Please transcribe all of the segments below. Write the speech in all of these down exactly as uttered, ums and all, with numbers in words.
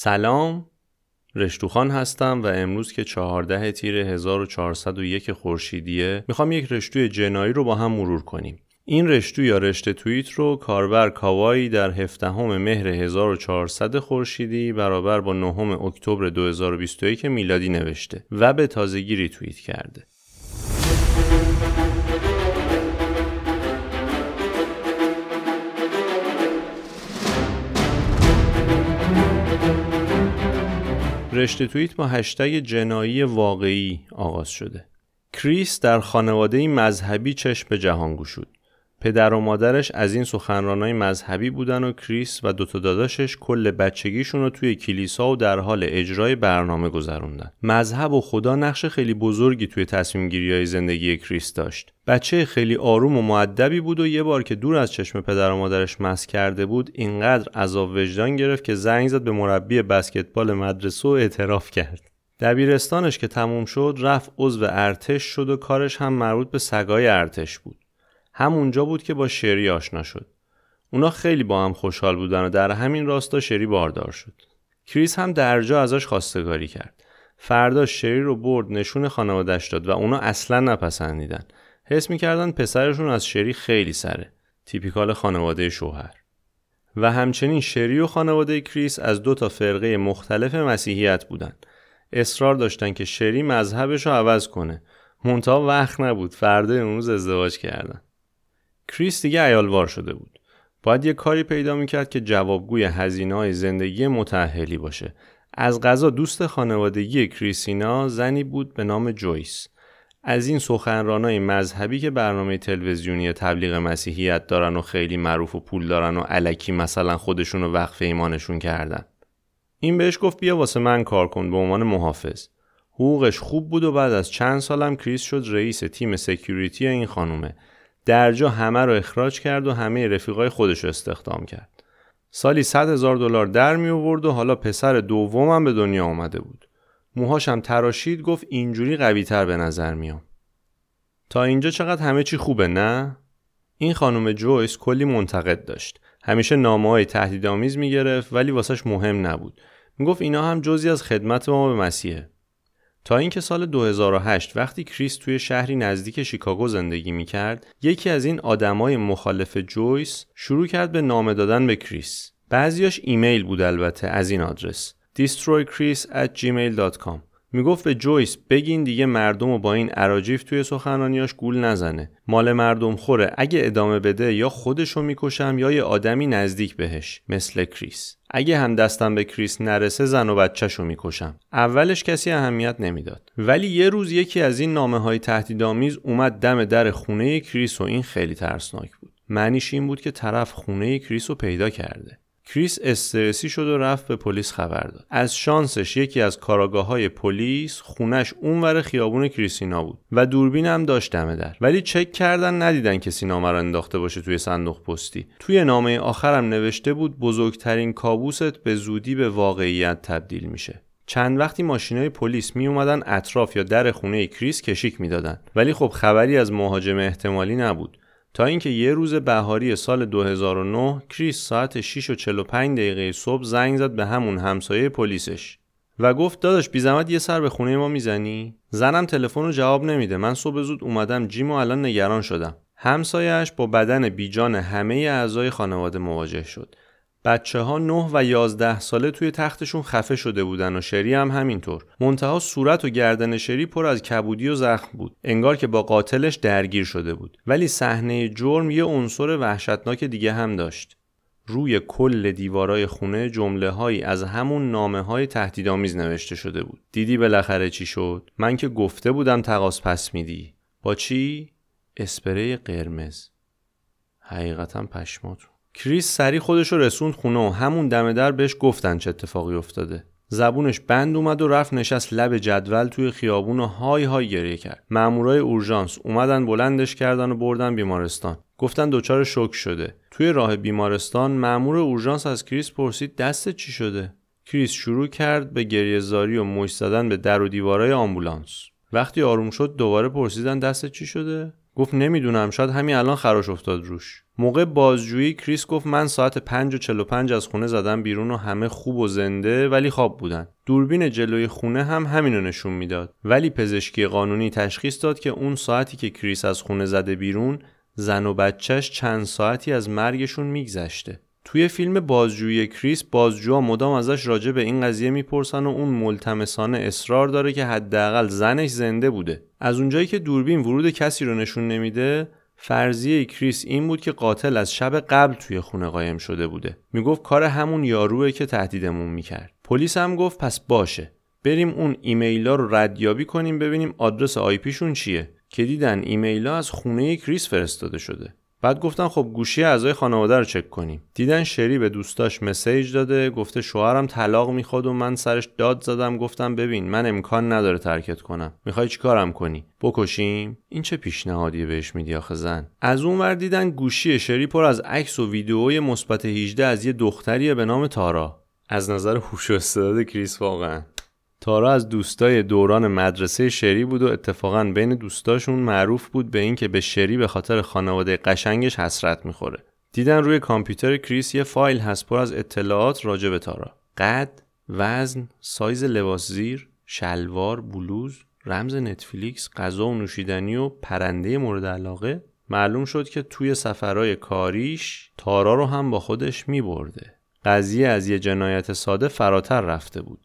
سلام، رشتوخان هستم و امروز که چهارده تیر هزار و چهارصد و یک خورشیدیه میخوام یک رشتوی جنایی رو با هم مرور کنیم. این رشتو یا رشته توییت رو کاربر کاوایی در هفدهم مهر هزار و چهارصد خورشیدی برابر با نهم اکتبر دو هزار و بیست و یک میلادی نوشته و به تازگی ریتوییت کرده. رشته توییت با هشتگ جنایی واقعی آغاز شده. کریس در خانواده مذهبی چشم به جهان گشود. پدر و مادرش از این سخنرانای مذهبی بودن و کریس و دوتا داداشش کل بچگیشون رو توی کلیسا و در حال اجرای برنامه گذروندن. مذهب و خدا نقش خیلی بزرگی توی تصمیم گیری‌های زندگی کریس داشت. بچه خیلی آروم و مؤدبی بود و یه بار که دور از چشم پدر و مادرش مست کرده بود، اینقدر عذاب وجدان گرفت که زنگ زد به مربی بسکتبال مدرسه و اعتراف کرد. دبیرستانش که تموم شد، رفت عضو ارتش شد و کارش هم مربوط به سگای ارتش بود. همونجا بود که با شری آشنا شد. اونا خیلی با هم خوشحال بودن و در همین راستا شری باردار شد. کریس هم درجا ازش خواستگاری کرد. فردا شری رو برد نشون خانواده‌اش داد و اونا اصلا نپسندیدن. حس می‌کردن پسرشون از شری خیلی سره. تیپیکال خانواده شوهر. و همچنین شری و خانواده کریس از دو تا فرقه مختلف مسیحیت بودن. اصرار داشتن که شری مذهبش رو عوض کنه. منتها وقت نبود. فردا اون روز ازدواج کردن. کریس دیگه عیالوار شده بود. باید یه کاری پیدا میکرد که جوابگوی هزینه‌های زندگی متأهلی باشه. از قضا دوست خانوادگی کریسینا زنی بود به نام جویس. از این سخنرانای مذهبی که برنامه تلویزیونی تبلیغ مسیحیت دارن و خیلی معروف و پول دارن و الکی مثلا خودشون رو وقف ایمانشون کردن. این بهش گفت بیا واسه من کار کن به عنوان محافظ. حقوقش خوب بود و بعد از چند سالم کریس شد رئیس تیم سکیوریتی این خانومه. درجا همه رو اخراج کرد و همه رفیقای خودش رو استخدام کرد. سالی صد هزار دلار در می آورد و حالا پسر دومم به دنیا اومده بود. موهاشم تراشید، گفت اینجوری قوی‌تر به نظر میام. تا اینجا چقدر همه چی خوبه نه؟ این خانم جویس کلی منتقد داشت. همیشه نامه‌های تهدیدآمیز می‌گرفت ولی واسش مهم نبود. میگفت اینا هم جزئی از خدمت ما به مسیحه. تا اینکه سال دو هزار و هشت وقتی کریس توی شهری نزدیک شیکاگو زندگی میکرد، یکی از این آدمای مخالف جویس شروع کرد به نامه دادن به کریس. بعضیاش ایمیل بود البته از این آدرس: destroykris at gmail dot com. میگفت به جویس بگین دیگه مردمو با این اراجیف توی سخنرانیاش گول نزنه. مال مردم خوره. اگه ادامه بده یا خودشو میکشم یا یه آدمی نزدیک بهش مثل کریس. اگه هم دستم به کریس نرسه زن و بچه‌شو میکشم. اولش کسی اهمیت نمیداد. ولی یه روز یکی از این نامه‌های تهدیدآمیز اومد دم در خونه کریس و این خیلی ترسناک بود. معنیش این بود که طرف خونه کریس رو پیدا کرده. کریس استرسی شد و رفت به پلیس خبر داد. از شانسش یکی از کاراگاه‌های پلیس خونش اونور خیابون کریسینا بود و دوربین هم داشت دم در. ولی چک کردن ندیدن کسی نامه رو انداخته باشه توی صندوق پستی. توی نامه آخرم نوشته بود بزرگترین کابوست به زودی به واقعیت تبدیل میشه. چند وقتی ماشینای پلیس می اومدن اطراف یا در خونه کریس کشیک میدادن. ولی خب خبری از مهاجم احتمالی نبود. تا اینکه یه روز بهاری سال دو هزار و نه کریس ساعت شش و چهل و پنج دقیقه صبح زنگ زد به همون همسایه پلیسش و گفت داداش بی زحمت یه سر به خونه ما میزنی؟ زنم تلفن رو جواب نمیده. من صبح زود اومدم جیم و الان نگران شدم. همسایه‌اش با بدن بیجان همه اعضای خانواده مواجه شد. بچه‌ها نه و یازده ساله توی تختشون خفه شده بودن و شری هم همینطور. منتها صورت و گردن شری پر از کبودی و زخم بود. انگار که با قاتلش درگیر شده بود. ولی صحنه جرم یه عنصر وحشتناک دیگه هم داشت. روی کل دیوارای خونه جمله‌هایی از همون نامه‌های تهدیدآمیز نوشته شده بود. دیدی بالاخره چی شد؟ من که گفته بودم تقاضا پس میدی. با چی؟ اسپری قرمز. حقیقتاً پشماتون. کریس سری خودش رو رسوند خونه و همون دم در بهش گفتن چه اتفاقی افتاده. زبونش بند اومد و رفت نشست لب جدول توی خیابون و های های گریه کرد. مامورای اورژانس اومدن بلندش کردن و بردن بیمارستان. گفتن دچار شوک شده. توی راه بیمارستان مامور اورژانس از کریس پرسید دست چی شده؟ کریس شروع کرد به گریه زاری و مشت زدن به در و دیوارای آمبولانس. وقتی آروم شد دوباره پرسیدن دست چی شده؟ گفت نمیدونم، شاید همین الان خراش افتاد روش. موقع بازجویی کریس گفت من ساعت پنج و چهل و پنج از خونه زدم بیرون و همه خوب و زنده ولی خواب بودن. دوربین جلوی خونه هم همینو نشون میداد. ولی پزشکی قانونی تشخیص داد که اون ساعتی که کریس از خونه زده بیرون، زن و بچهش چند ساعتی از مرگشون میگذشته. توی فیلم بازجویی کریس، بازجوها مدام ازش راجع به این قضیه میپرسن و اون ملتمسانه اصرار داره که حداقل زنش زنده بوده. از اونجایی که دوربین ورود کسی رو نشون نمیده، فرضیه کریس این بود که قاتل از شب قبل توی خونه قایم شده بوده. میگفت کار همون یاروئه که تهدیدمون میکرد. پلیس هم گفت پس باشه، بریم اون ایمیلا رو ردیابی کنیم ببینیم آدرس آی پیشون چیه، که دیدن ایمیلا از خونه کریس فرستاده شده. بعد گفتن خب گوشی اعضای خانواده رو چک کنیم. دیدن شری به دوستاش مسیج داده، گفته شوهرم طلاق میخواد و من سرش داد زدم، گفتم ببین من امکان نداره ترکت کنم، میخوای چیکارم کنی؟ بکشیم؟ این چه پیشنهادیه بهش میدی آخه زن؟ از اونور دیدن گوشی شری پر از عکس و ویدئوی مثبت هجده از یه دختریه به نام تارا. از نظر هوش و استعداد کریس واقعا تارا از دوستای دوران مدرسه شری بود و اتفاقاً بین دوستاشون معروف بود به این که به شری به خاطر خانواده قشنگش حسرت میخوره. دیدن روی کامپیوتر کریس یه فایل هست پر از اطلاعات راجع به تارا. قد، وزن، سایز لباس زیر، شلوار، بلوز، رمز نتفلیکس، غذا و نوشیدنی و پرنده مورد علاقه. معلوم شد که توی سفرهای کاریش تارا رو هم با خودش میبرده. قضیه از یه جنایت ساده فراتر رفته بود.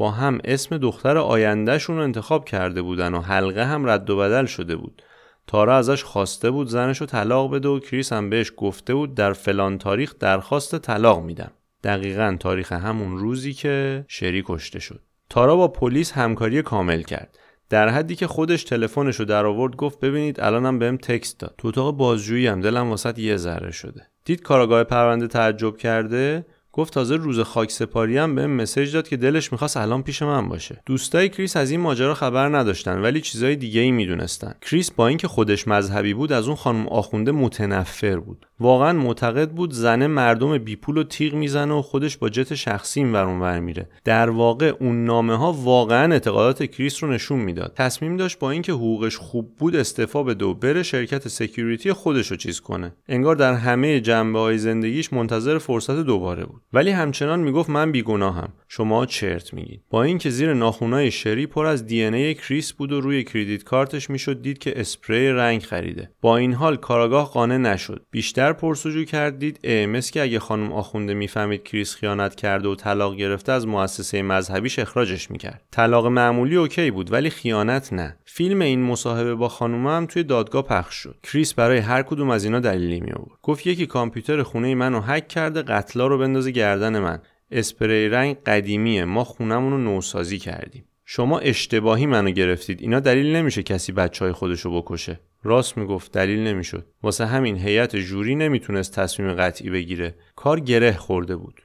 با هم اسم دختر آیندهشون رو انتخاب کرده بودن و حلقه هم رد و بدل شده بود. تارا ازش خواسته بود زنشو طلاق بده و کریس هم بهش گفته بود در فلان تاریخ درخواست طلاق میدم. دقیقاً تاریخ همون روزی که شری کشته شد. تارا با پلیس همکاری کامل کرد. در حدی که خودش تلفنشو در آورد گفت ببینید الانم بهم تکست داد. تو اتاق بازجویی هم دلم واسط یه ذره شده. دید کاراگاه پرونده تعجب کرده. گفت تازه روز خاکسپاری هم بهم مسیج داد که دلش می‌خواست الان پیش من باشه. دوستای کریس از این ماجرا خبر نداشتن ولی چیزای دیگه‌ای می‌دونستن. کریس با اینکه خودش مذهبی بود از اون خانم آخونده متنفر بود. واقعا معتقد بود زنه مردم بیپول و تیغ میزنه و خودش با جت شخصی اینور اونور میره. در واقع اون نامه‌ها واقعا اعتقادات کریس رو نشون میداد. تصمیم داشت با اینکه حقوقش خوب بود استعفا بده و بره شرکت سکیوریتی خودش رو چیز کنه. انگار در همه جنبه‌های زندگیش منتظر فرصت دوباره بود. ولی همچنان میگفت من بیگناهم، شما چرت میگید. با اینکه زیر ناخن‌های شری پر از دی ان ای کریس بود و روی کریدیت کارتش میشد دید که اسپری رنگ خریده. با این حال کاراگاه قانع نشد. بیشتر پرسجو کرد، دید ای ام اس که اگه خانم آخونده میفهمید کریس خیانت کرده و طلاق گرفته از مؤسسه مذهبیش اخراجش میکرد. طلاق معمولی اوکی بود ولی خیانت نه. فیلم این مصاحبه با خانومه هم توی دادگاه پخش شد. کریس برای هر کدوم از اینا دلیلی می آورد. گفت یکی کامپیوتر خونه منو هک کرده، قتلا رو بندازه گردن من. اسپری رنگ قدیمیه، ما خونمون رو نوسازی کردیم. شما اشتباهی منو گرفتید. اینا دلیل نمیشه کسی بچهای خودشو بکشه. راست میگفت، دلیل نمیشد. واسه همین هیئت جوری نمیتونست تصمیم قطعی بگیره. کار گره خورده بود.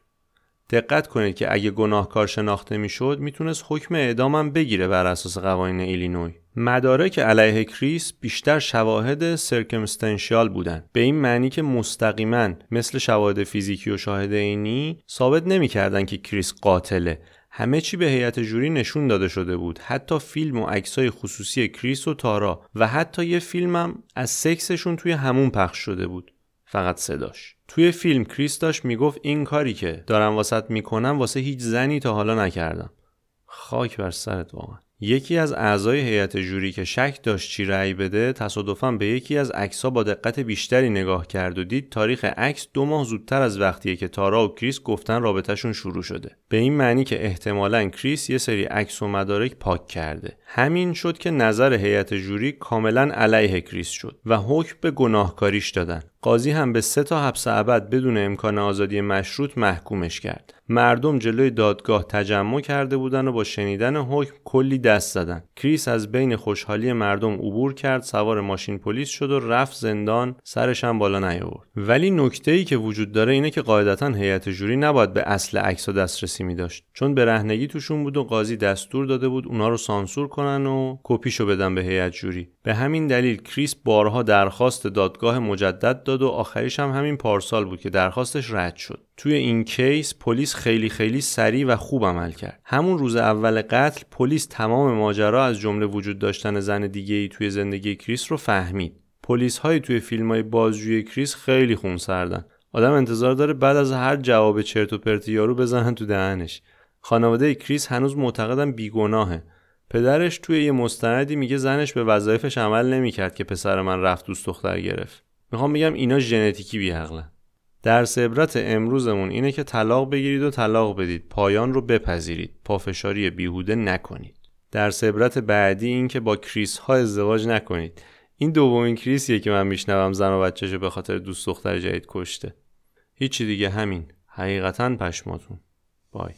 دقت کنید که اگه گناهکار شناخته میشد میتونست حکم اعدامم بگیره بر اساس قوانین ایلینوی. مدارک علیه کریس بیشتر شواهد سرکمستنشیال بودن، به این معنی که مستقیما مثل شواهد فیزیکی و شاهد عینی ثابت نمیکردن که کریس قاتله. همه چی به هیئت جوری نشون داده شده بود، حتی فیلم و عکسای خصوصی کریس و تارا و حتی یه فیلمم از سکسشون توی همون پخش شده بود، فقط صداش. توی فیلم کریس داشت میگفت این کاری که دارم واسط میکنم واسه هیچ زنی تا حالا نکردم. خاک بر سرت واقعا. یکی از اعضای هیئت جوری که شک داشت چی رأی بده، تصادفاً به یکی از عکس‌ها با دقت بیشتری نگاه کرد و دید تاریخ عکس دو ماه زودتر از وقتیه که تارا و کریس گفتن رابطه‌شون شروع شده. به این معنی که احتمالاً کریس یه سری عکس و مدارک پاک کرده. همین شد که نظر هیئت جوری کاملاً علیه کریس شد و حکم به گناهکاریش دادن. قاضی هم به سه تا حبس ابد بدون امکان آزادی مشروط محکومش کرد. مردم جلوی دادگاه تجمع کرده بودن و با شنیدن حکم کلی دست زدن. کریس از بین خوشحالی مردم عبور کرد، سوار ماشین پلیس شد و رفت زندان، سرش هم بالا نیاورد. ولی نکته‌ای که وجود داره اینه که قاعدتاً هیئت جوری نباید به اصل عکس‌ها دسترسی می‌داشت، چون برهنگی توشون بود و قاضی دستور داده بود اونا رو سانسور کنن و کپیشو بدن به هیئت جوری. به همین دلیل کریس بارها درخواست دادگاه مجدد داد و آخریش هم همین پارسال بود که درخواستش رد شد. توی این کیس پلیس خیلی خیلی سریع و خوب عمل کرد. همون روز اول قتل پلیس تمام ماجرا از جمله وجود داشتن زن دیگه‌ای توی زندگی کریس رو فهمید. پلیس‌های توی فیلم‌های بازجویی کریس خیلی خونسردن. آدم انتظار داره بعد از هر جواب چرت و پرت یارو بزنن تو دهنش. خانواده کریس هنوز معتقدن بیگناهه. پدرش توی یه مستندی میگه زنش به وظایفش عمل نمیکرد که پسر من رفت دوست دختر گرفت. میخوام بگم اینا ژنتیکی بیعقلن. درس عبرت امروزمون اینه که طلاق بگیرید و طلاق بدید. پایان رو بپذیرید. پافشاری بیهوده نکنید. درس عبرت بعدی این که با کریس ها ازدواج نکنید. این دومین کریسیه که من میشنوم زن و بچه‌شو به خاطر دوست دختر جدید کشته. هیچی دیگه همین. حقیقتاً پشماتون. بای.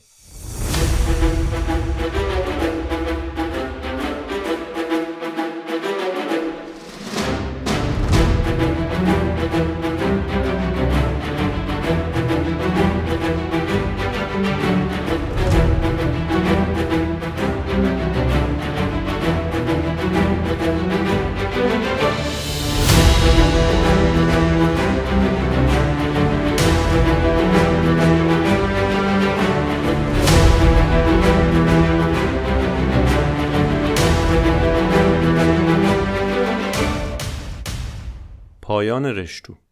پایان رشتو.